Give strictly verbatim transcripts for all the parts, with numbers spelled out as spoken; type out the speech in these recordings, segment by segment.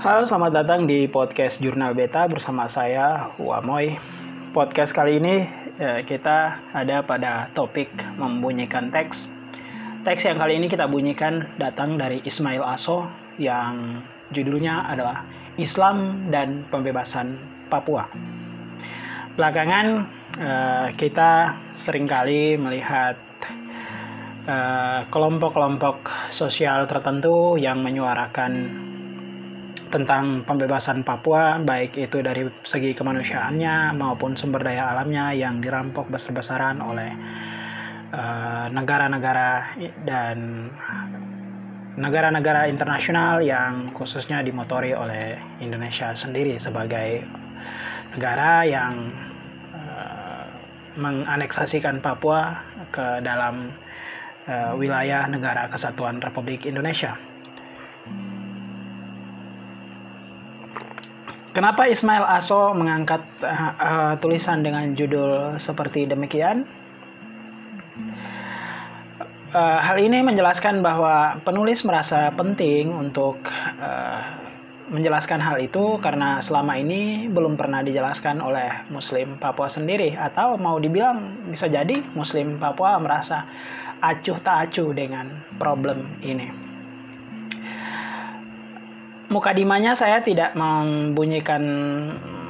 Halo, selamat datang di podcast Jurnal Beta bersama saya, Uamoy. Podcast kali ini eh, kita ada pada topik membunyikan teks. Teks yang kali ini kita bunyikan datang dari Ismail Aso yang judulnya adalah Islam dan Pembebasan Papua. Belakangan eh, kita seringkali melihat eh, kelompok-kelompok sosial tertentu yang menyuarakan tentang pembebasan Papua, baik itu dari segi kemanusiaannya maupun sumber daya alamnya yang dirampok besar-besaran oleh uh, negara-negara dan negara-negara internasional yang khususnya dimotori oleh Indonesia sendiri sebagai negara yang uh, menganeksasikan Papua ke dalam uh, wilayah Negara Kesatuan Republik Indonesia. Kenapa Ismail Aso mengangkat uh, uh, tulisan dengan judul seperti demikian? Uh, hal ini menjelaskan bahwa penulis merasa penting untuk uh, menjelaskan hal itu karena selama ini belum pernah dijelaskan oleh Muslim Papua sendiri, atau mau dibilang bisa jadi Muslim Papua merasa acuh tak acuh dengan problem ini. Mukadimahnya saya tidak membunyikan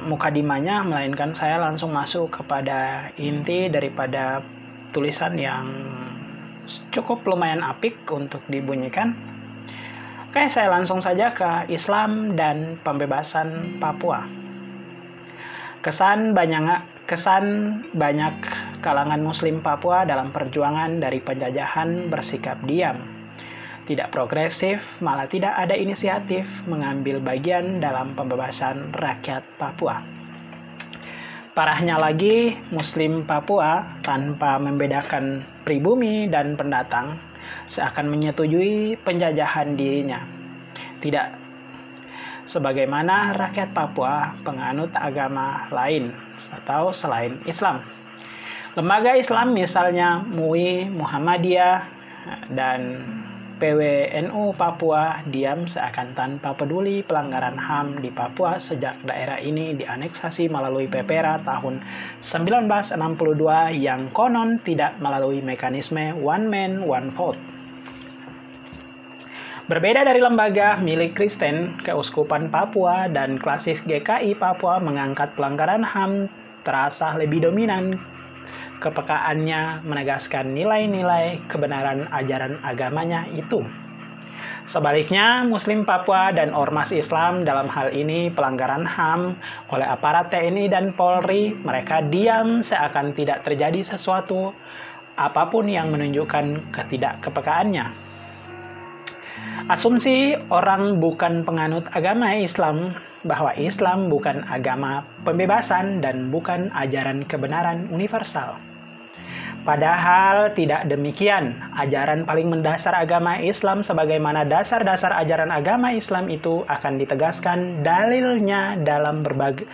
mukadimahnya, melainkan saya langsung masuk kepada inti daripada tulisan yang cukup lumayan apik untuk dibunyikan. Oke, saya langsung saja ke Islam dan Pembebasan Papua. Kesan banyak, kesan banyak kalangan Muslim Papua dalam perjuangan dari penjajahan bersikap diam. Tidak progresif, malah tidak ada inisiatif mengambil bagian dalam pembebasan rakyat Papua. Parahnya lagi, Muslim Papua tanpa membedakan pribumi dan pendatang seakan menyetujui penjajahan dirinya. Tidak sebagaimana rakyat Papua penganut agama lain atau selain Islam. Lembaga Islam misalnya M U I, Muhammadiyah, dan P W N U Papua diam seakan tanpa peduli pelanggaran H A M di Papua sejak daerah ini dianeksasi melalui Pepera tahun sembilan belas enam puluh dua yang konon tidak melalui mekanisme one man one vote. Berbeda dari lembaga milik Kristen, Keuskupan Papua dan klasis G K I Papua mengangkat pelanggaran H A M terasa lebih dominan. Kepekaannya menegaskan nilai-nilai kebenaran ajaran agamanya itu. Sebaliknya, Muslim Papua dan Ormas Islam dalam hal ini pelanggaran H A M oleh aparat T N I dan Polri, mereka diam seakan tidak terjadi sesuatu apapun yang menunjukkan ketidakkepekaannya. Asumsi orang bukan penganut agama Islam bahwa Islam bukan agama pembebasan dan bukan ajaran kebenaran universal. Padahal tidak demikian. Ajaran paling mendasar agama Islam sebagaimana dasar-dasar ajaran agama Islam itu akan ditegaskan dalilnya dalam berbagai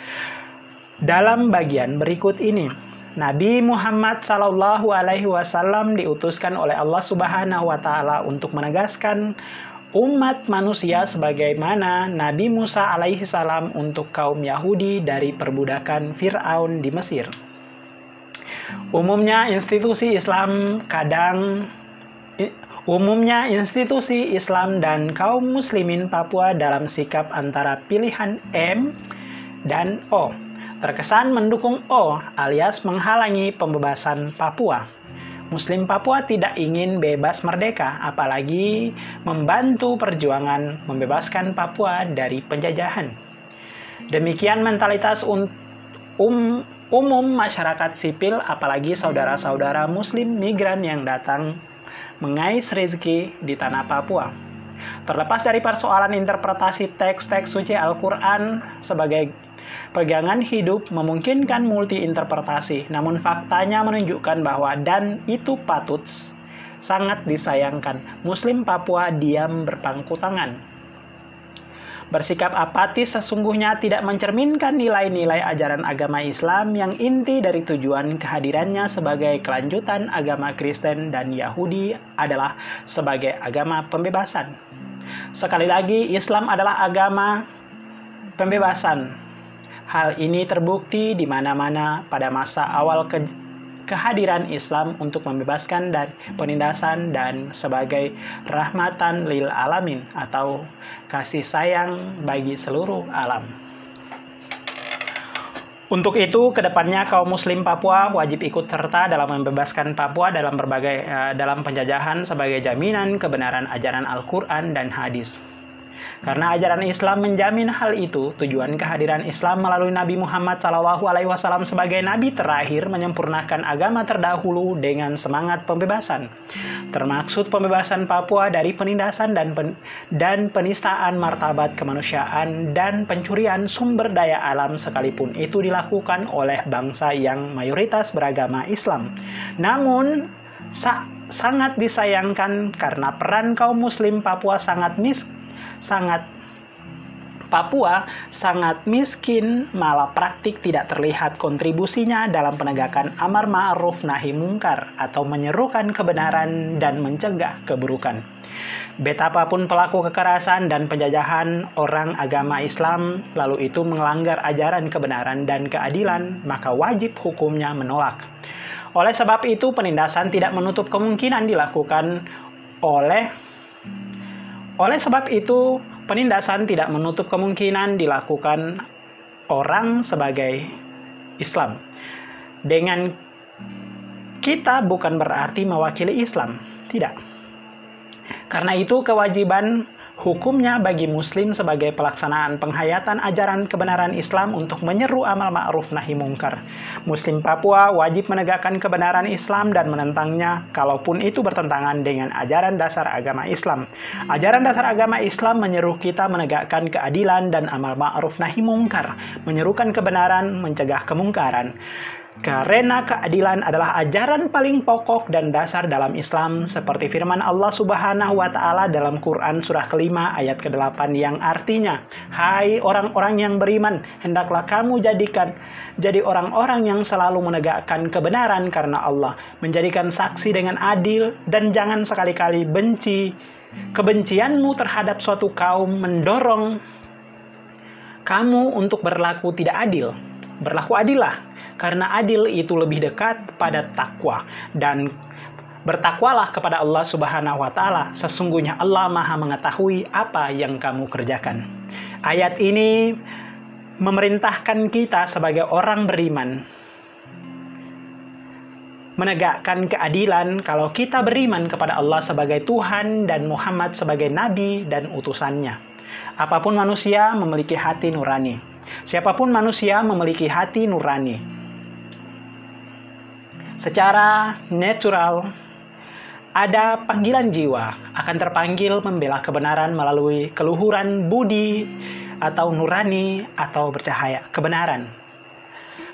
dalam bagian berikut ini. Nabi Muhammad Sallallahu Alaihi Wasallam diutuskan oleh Allah Subhanahu Wa Taala untuk menegaskan umat manusia sebagaimana Nabi Musa Alaihi Salam untuk kaum Yahudi dari perbudakan Fir'aun di Mesir. Umumnya institusi Islam kadang Umumnya institusi Islam dan kaum Muslimin Papua dalam sikap antara pilihan M dan O. Terkesan mendukung O alias menghalangi pembebasan Papua. Muslim Papua tidak ingin bebas merdeka, apalagi membantu perjuangan membebaskan Papua dari penjajahan. Demikian mentalitas um, um, umum masyarakat sipil, apalagi saudara-saudara Muslim migran yang datang mengais rezeki di tanah Papua. Terlepas dari persoalan interpretasi teks-teks suci Al-Quran sebagai pegangan hidup memungkinkan multi-interpretasi, namun faktanya menunjukkan bahwa dan itu patut sangat disayangkan. Muslim Papua diam berpangku tangan. Bersikap apatis sesungguhnya tidak mencerminkan nilai-nilai ajaran agama Islam yang inti dari tujuan kehadirannya sebagai kelanjutan agama Kristen dan Yahudi adalah sebagai agama pembebasan. Sekali lagi, Islam adalah agama pembebasan. Hal ini terbukti di mana-mana pada masa awal ke kehadiran Islam untuk membebaskan dari penindasan dan sebagai rahmatan lil alamin atau kasih sayang bagi seluruh alam. Untuk itu, kedepannya kaum Muslim Papua wajib ikut serta dalam membebaskan Papua dalam berbagai eh, dalam penjajahan sebagai jaminan kebenaran ajaran Al-Quran dan hadis. Karena ajaran Islam menjamin hal itu, tujuan kehadiran Islam melalui Nabi Muhammad shallallahu alaihi wasallam sebagai Nabi terakhir menyempurnakan agama terdahulu dengan semangat pembebasan, termaksud pembebasan Papua dari penindasan dan pen dan penistaan martabat kemanusiaan dan pencurian sumber daya alam sekalipun itu dilakukan oleh bangsa yang mayoritas beragama Islam. Namun, sa sangat disayangkan karena peran kaum Muslim Papua sangat miskin. Sangat Papua sangat miskin, malah praktik tidak terlihat kontribusinya dalam penegakan amar ma'ruf nahi mungkar atau menyerukan kebenaran dan mencegah keburukan. Betapapun pelaku kekerasan dan penjajahan orang agama Islam lalu itu melanggar ajaran kebenaran dan keadilan, maka wajib hukumnya menolak. Oleh sebab itu, penindasan tidak menutup kemungkinan dilakukan oleh Oleh sebab itu, penindasan tidak menutup kemungkinan dilakukan orang sebagai Islam. Dengan kita bukan berarti mewakili Islam, tidak. Karena itu kewajiban hukumnya bagi Muslim sebagai pelaksanaan penghayatan ajaran kebenaran Islam untuk menyeru amal ma'ruf nahi mungkar. Muslim Papua wajib menegakkan kebenaran Islam dan menentangnya, kalaupun itu bertentangan dengan ajaran dasar agama Islam. Ajaran dasar agama Islam menyeru kita menegakkan keadilan dan amal ma'ruf nahi mungkar, menyerukan kebenaran, mencegah kemungkaran. Karena keadilan adalah ajaran paling pokok dan dasar dalam Islam, seperti firman Allah Subhanahu wa Ta'ala dalam Quran surah kelima ayat kedelapan yang artinya, "Hai orang-orang yang beriman, hendaklah kamu jadikan jadi orang-orang yang selalu menegakkan kebenaran karena Allah, menjadikan saksi dengan adil, dan jangan sekali-kali benci. Kebencianmu terhadap suatu kaum mendorong kamu untuk berlaku tidak adil. Berlaku adillah, karena adil itu lebih dekat pada takwa, dan bertakwalah kepada Allah Subhanahu wa Ta'ala, sesungguhnya Allah Maha mengetahui apa yang kamu kerjakan." Ayat ini memerintahkan kita sebagai orang beriman menegakkan keadilan kalau kita beriman kepada Allah sebagai Tuhan dan Muhammad sebagai Nabi dan utusannya. Apapun manusia memiliki hati nurani. Siapapun manusia memiliki hati nurani. Secara natural, ada panggilan jiwa akan terpanggil membela kebenaran melalui keluhuran budi atau nurani atau bercahaya kebenaran.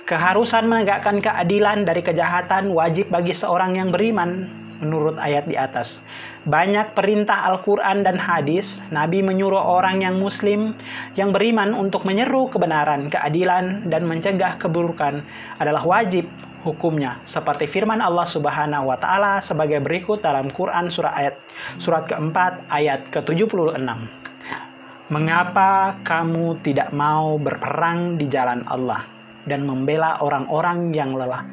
Keharusan menegakkan keadilan dari kejahatan wajib bagi seorang yang beriman menurut ayat di atas. Banyak perintah Al-Quran dan hadis, Nabi menyuruh orang yang muslim, yang beriman untuk menyeru kebenaran, keadilan, dan mencegah keburukan adalah wajib hukumnya, seperti firman Allah Subhanahu wa Ta'ala sebagai berikut dalam Quran surah ayat surat keempat ayat ke-tujuh puluh enam. "Mengapa kamu tidak mau berperang di jalan Allah dan membela orang-orang yang lelah,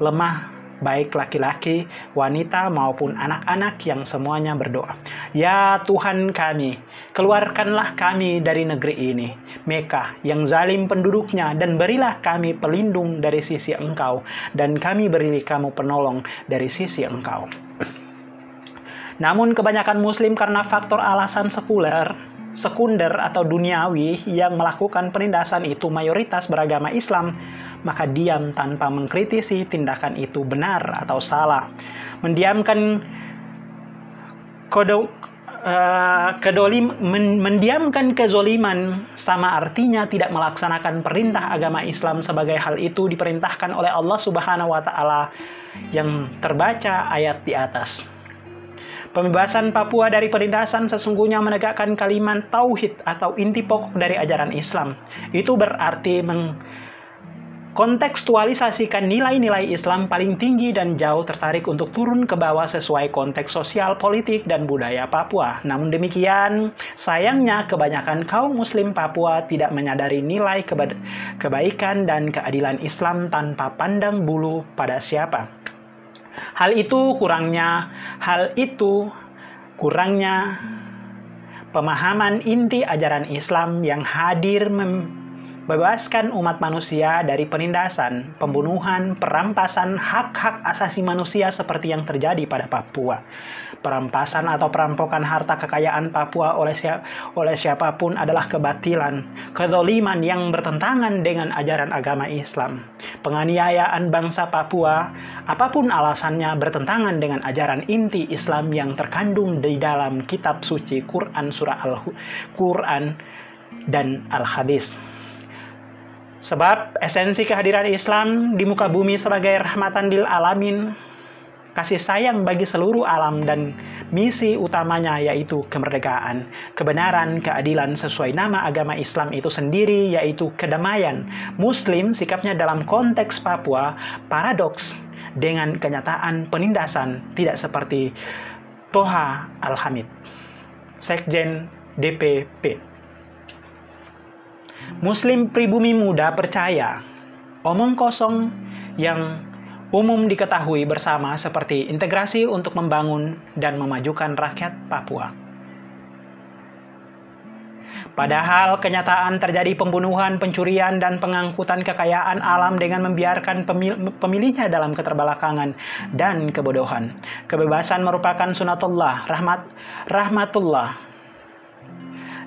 lemah, baik laki-laki, wanita maupun anak-anak yang semuanya berdoa, 'Ya Tuhan kami, keluarkanlah kami dari negeri ini, Mekah yang zalim penduduknya, dan berilah kami pelindung dari sisi Engkau, dan kami beri kamu penolong dari sisi Engkau.'" Namun kebanyakan muslim karena faktor alasan sekuler, sekunder atau duniawi yang melakukan penindasan itu mayoritas beragama Islam, maka diam tanpa mengkritisi tindakan itu benar atau salah. Mendiamkan kodok Uh, kedolim, men, mendiamkan kezoliman sama artinya tidak melaksanakan perintah agama Islam sebagai hal itu diperintahkan oleh Allah Subhanahu wa Ta'ala yang terbaca ayat di atas. Pembebasan Papua dari penindasan sesungguhnya menegakkan kalimat tauhid atau inti pokok dari ajaran Islam. Itu berarti meng kontekstualisasikan nilai-nilai Islam paling tinggi dan jauh tertarik untuk turun ke bawah sesuai konteks sosial, politik, dan budaya Papua. Namun demikian, sayangnya kebanyakan kaum muslim Papua tidak menyadari nilai keba- kebaikan dan keadilan Islam tanpa pandang bulu pada siapa. Hal itu kurangnya, hal itu kurangnya pemahaman inti ajaran Islam yang hadir mem bebaskan umat manusia dari penindasan, pembunuhan, perampasan hak-hak asasi manusia seperti yang terjadi pada Papua. Perampasan atau perampokan harta kekayaan Papua oleh, siap, oleh siapapun adalah kebatilan, kedzaliman yang bertentangan dengan ajaran agama Islam. Penganiayaan bangsa Papua, apapun alasannya, bertentangan dengan ajaran inti Islam yang terkandung di dalam kitab suci Quran, surah Al-Quran, dan Al-Hadis. Sebab esensi kehadiran Islam di muka bumi sebagai rahmatan lil alamin, kasih sayang bagi seluruh alam, dan misi utamanya yaitu kemerdekaan, kebenaran, keadilan sesuai nama agama Islam itu sendiri, yaitu kedamaian. Muslim sikapnya dalam konteks Papua paradoks dengan kenyataan penindasan, tidak seperti Toha Al-Hamid, Sekjen D P P. Muslim pribumi muda percaya omong kosong yang umum diketahui bersama seperti integrasi untuk membangun dan memajukan rakyat Papua. Padahal kenyataan terjadi pembunuhan, pencurian, dan pengangkutan kekayaan alam dengan membiarkan pemil- pemilihnya dalam keterbelakangan dan kebodohan. Kebebasan merupakan sunatullah, rahmat, rahmatullah.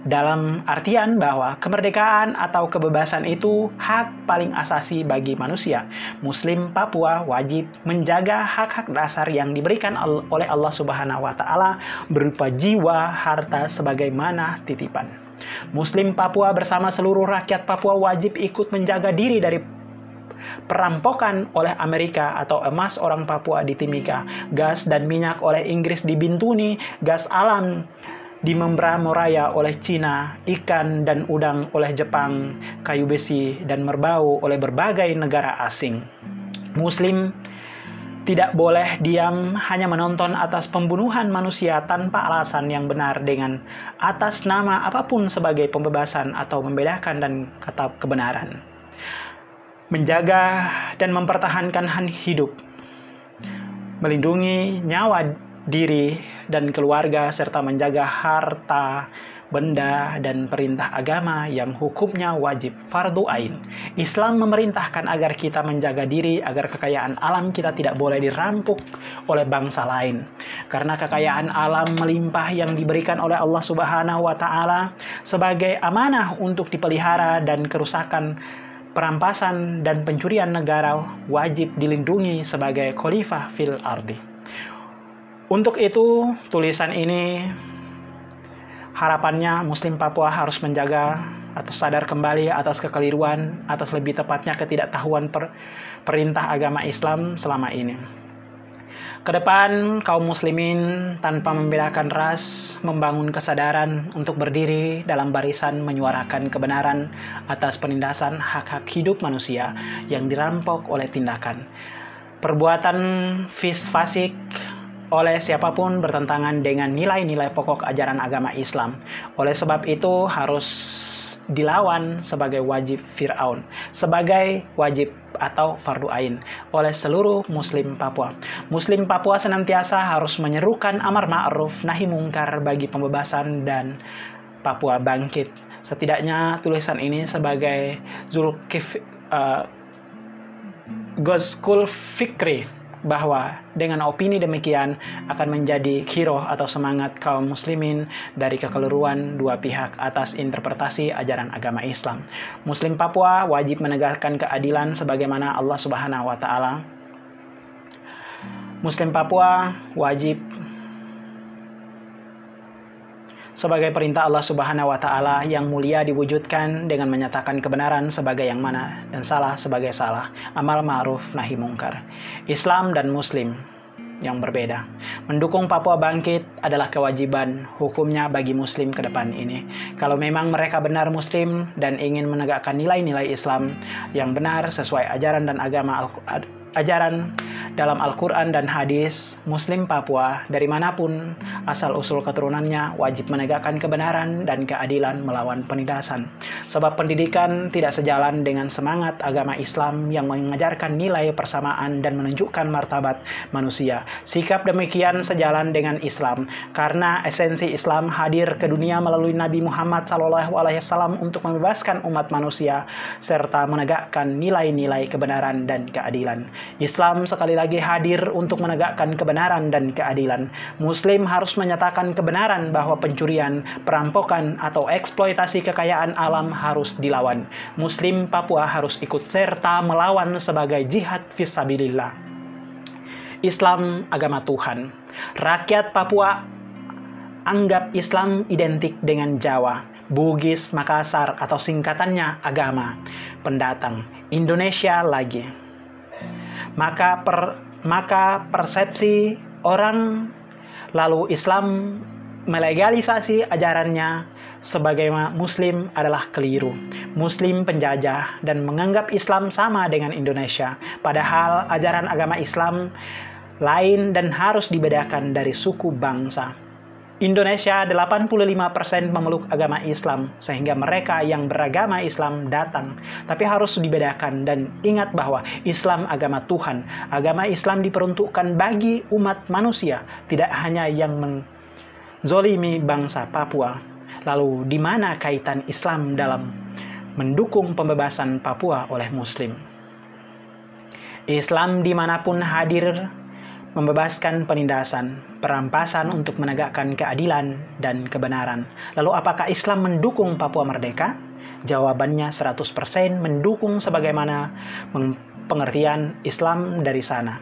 Dalam artian bahwa kemerdekaan atau kebebasan itu hak paling asasi bagi manusia. Muslim Papua wajib menjaga hak-hak dasar yang diberikan oleh Allah Subhanahu wa Ta'ala berupa jiwa, harta sebagaimana titipan. Muslim Papua bersama seluruh rakyat Papua wajib ikut menjaga diri dari perampokan oleh Amerika atau emas orang Papua di Timika, gas dan minyak oleh Inggris di Bintuni, gas alam di Membra Moraya oleh Cina, ikan dan udang oleh Jepang, kayu besi dan merbau oleh berbagai negara asing. Muslim tidak boleh diam hanya menonton atas pembunuhan manusia tanpa alasan yang benar dengan atas nama apapun sebagai pembebasan atau membedakan dan kata kebenaran. Menjaga dan mempertahankan hak hidup, melindungi nyawa diri dan keluarga, serta menjaga harta, benda, dan perintah agama yang hukumnya wajib fardu ain. Islam memerintahkan agar kita menjaga diri agar kekayaan alam kita tidak boleh dirampok oleh bangsa lain. Karena kekayaan alam melimpah yang diberikan oleh Allah Subhanahu wa Ta'ala sebagai amanah untuk dipelihara, dan kerusakan, perampasan, dan pencurian negara wajib dilindungi sebagai khalifah fil ardi. Untuk itu, tulisan ini harapannya Muslim Papua harus menjaga atau sadar kembali atas kekeliruan, atas lebih tepatnya ketidaktahuan per, perintah agama Islam selama ini. Kedepan, kaum muslimin tanpa membedakan ras membangun kesadaran untuk berdiri dalam barisan menyuarakan kebenaran atas penindasan hak-hak hidup manusia yang dirampok oleh tindakan. Perbuatan fasik oleh siapapun bertentangan dengan nilai-nilai pokok ajaran agama Islam. Oleh sebab itu harus dilawan sebagai wajib Fir'aun, sebagai wajib atau fardu ain oleh seluruh Muslim Papua. Muslim Papua senantiasa harus menyerukan amar ma'ruf nahi mungkar bagi pembebasan dan Papua bangkit. Setidaknya tulisan ini sebagai Zulkif uh, Gozkul Fikri, bahwa dengan opini demikian akan menjadi khiroh atau semangat kaum muslimin dari kekeliruan dua pihak atas interpretasi ajaran agama Islam. Muslim Papua wajib menegakkan keadilan sebagaimana Allah Subhanahu wa Ta'ala. Muslim Papua wajib sebagai perintah Allah Subhanahu wa Ta'ala yang mulia diwujudkan dengan menyatakan kebenaran sebagai yang mana dan salah sebagai salah, amal ma'ruf nahi mungkar. Islam dan Muslim yang berbeda. Mendukung Papua bangkit adalah kewajiban hukumnya bagi Muslim ke depan ini. Kalau memang mereka benar Muslim dan ingin menegakkan nilai-nilai Islam yang benar sesuai ajaran dan agama Al-Quran, ajaran dalam Al-Quran dan hadis, Muslim Papua dari manapun asal-usul keturunannya wajib menegakkan kebenaran dan keadilan melawan penindasan. Sebab pendidikan tidak sejalan dengan semangat agama Islam yang mengajarkan nilai persamaan dan menunjukkan martabat manusia. Sikap demikian sejalan dengan Islam, karena esensi Islam hadir ke dunia melalui Nabi Muhammad shallallahu alaihi wasallam untuk membebaskan umat manusia serta menegakkan nilai-nilai kebenaran dan keadilan. Islam sekali lagi hadir untuk menegakkan kebenaran dan keadilan. Muslim harus menyatakan kebenaran bahwa pencurian, perampokan, atau eksploitasi kekayaan alam harus dilawan. Muslim Papua harus ikut serta melawan sebagai jihad fisabilillah. Islam agama Tuhan. Rakyat Papua anggap Islam identik dengan Jawa, Bugis, Makassar, atau singkatannya agama. Pendatang, Indonesia lagi. Maka, per, maka persepsi orang lalu Islam melegalisasi ajarannya sebagai Muslim adalah keliru. Muslim penjajah dan menganggap Islam sama dengan Indonesia. Padahal ajaran agama Islam lain dan harus dibedakan dari suku bangsa. Indonesia delapan puluh lima persen memeluk agama Islam, sehingga mereka yang beragama Islam datang. Tapi harus dibedakan dan ingat bahwa Islam agama Tuhan. Agama Islam diperuntukkan bagi umat manusia, tidak hanya yang menzolimi bangsa Papua. Lalu di mana kaitan Islam dalam mendukung pembebasan Papua oleh Muslim? Islam dimanapun hadir membebaskan penindasan, perampasan untuk menegakkan keadilan dan kebenaran. Lalu apakah Islam mendukung Papua merdeka? Jawabannya seratus persen mendukung sebagaimana pengertian Islam dari sana.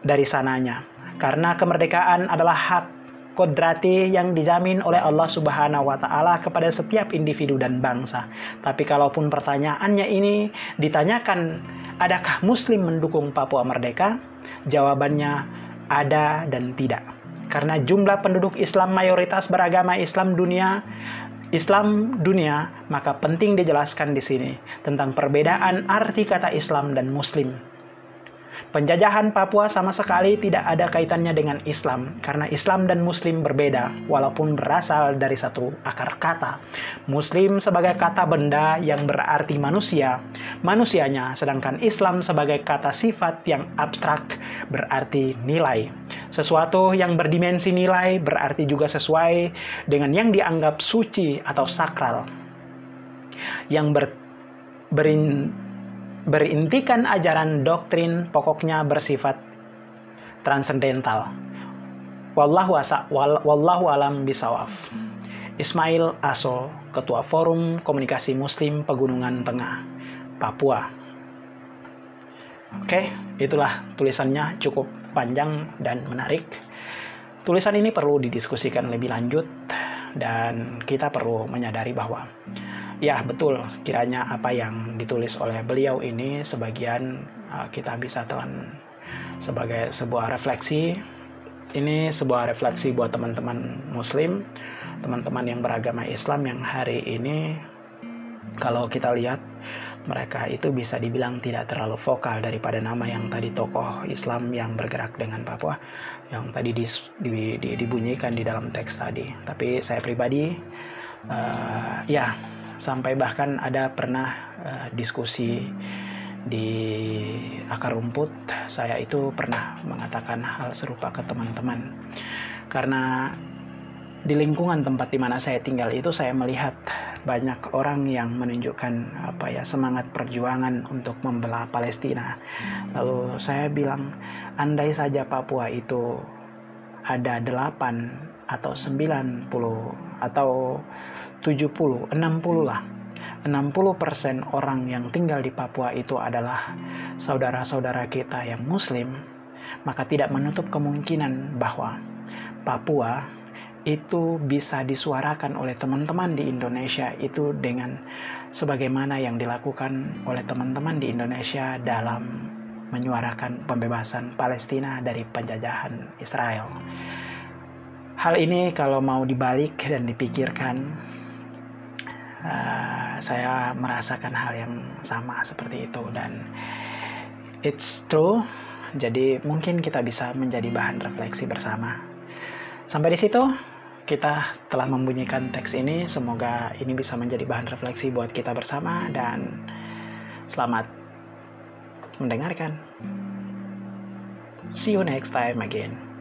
Dari sananya. Karena kemerdekaan adalah hak kodrati yang dijamin oleh Allah Subhanahu wa Ta'ala kepada setiap individu dan bangsa. Tapi kalaupun pertanyaannya ini ditanyakan, adakah Muslim mendukung Papua merdeka? Jawabannya ada dan tidak. Karena jumlah penduduk Islam mayoritas beragama Islam dunia, Islam dunia, maka penting dijelaskan di sini tentang perbedaan arti kata Islam dan Muslim. Penjajahan Papua sama sekali tidak ada kaitannya dengan Islam, karena Islam dan Muslim berbeda, walaupun berasal dari satu akar kata. Muslim sebagai kata benda yang berarti manusia, manusianya, sedangkan Islam sebagai kata sifat yang abstrak berarti nilai. Sesuatu yang berdimensi nilai berarti juga sesuai dengan yang dianggap suci atau sakral, yang ber, berin, berintikan ajaran doktrin pokoknya bersifat transendental. Wallahu asa, wallahu alam bisawaf. Ismail Aso, Ketua Forum Komunikasi Muslim Pegunungan Tengah, Papua. Oke, itulah tulisannya, cukup panjang dan menarik. Tulisan ini perlu didiskusikan lebih lanjut dan kita perlu menyadari bahwa ya, betul, kiranya apa yang ditulis oleh beliau ini sebagian uh, kita bisa telan sebagai sebuah refleksi. Ini sebuah refleksi buat teman-teman Muslim, teman-teman yang beragama Islam yang hari ini kalau kita lihat mereka itu bisa dibilang tidak terlalu vokal daripada nama yang tadi tokoh Islam yang bergerak dengan Papua yang tadi di, di, di, dibunyikan di dalam teks tadi. Tapi saya pribadi uh, ya sampai bahkan ada pernah uh, diskusi di akar rumput, saya itu pernah mengatakan hal serupa ke teman-teman. Karena di lingkungan tempat di mana saya tinggal itu saya melihat banyak orang yang menunjukkan apa ya semangat perjuangan untuk membela Palestina. Lalu saya bilang, andai saja Papua itu ada delapan atau sembilan puluh atau tujuh puluh, enam puluh lah. enam puluh persen orang yang tinggal di Papua itu adalah saudara-saudara kita yang Muslim, maka tidak menutup kemungkinan bahwa Papua itu bisa disuarakan oleh teman-teman di Indonesia itu dengan sebagaimana yang dilakukan oleh teman-teman di Indonesia dalam menyuarakan pembebasan Palestina dari penjajahan Israel. Hal ini kalau mau dibalik dan dipikirkan, uh, saya merasakan hal yang sama seperti itu, dan it's true. Jadi mungkin kita bisa menjadi bahan refleksi bersama. Sampai di situ kita telah membunyikan teks ini. Semoga ini bisa menjadi bahan refleksi buat kita bersama, dan selamat mendengarkan. See you next time again.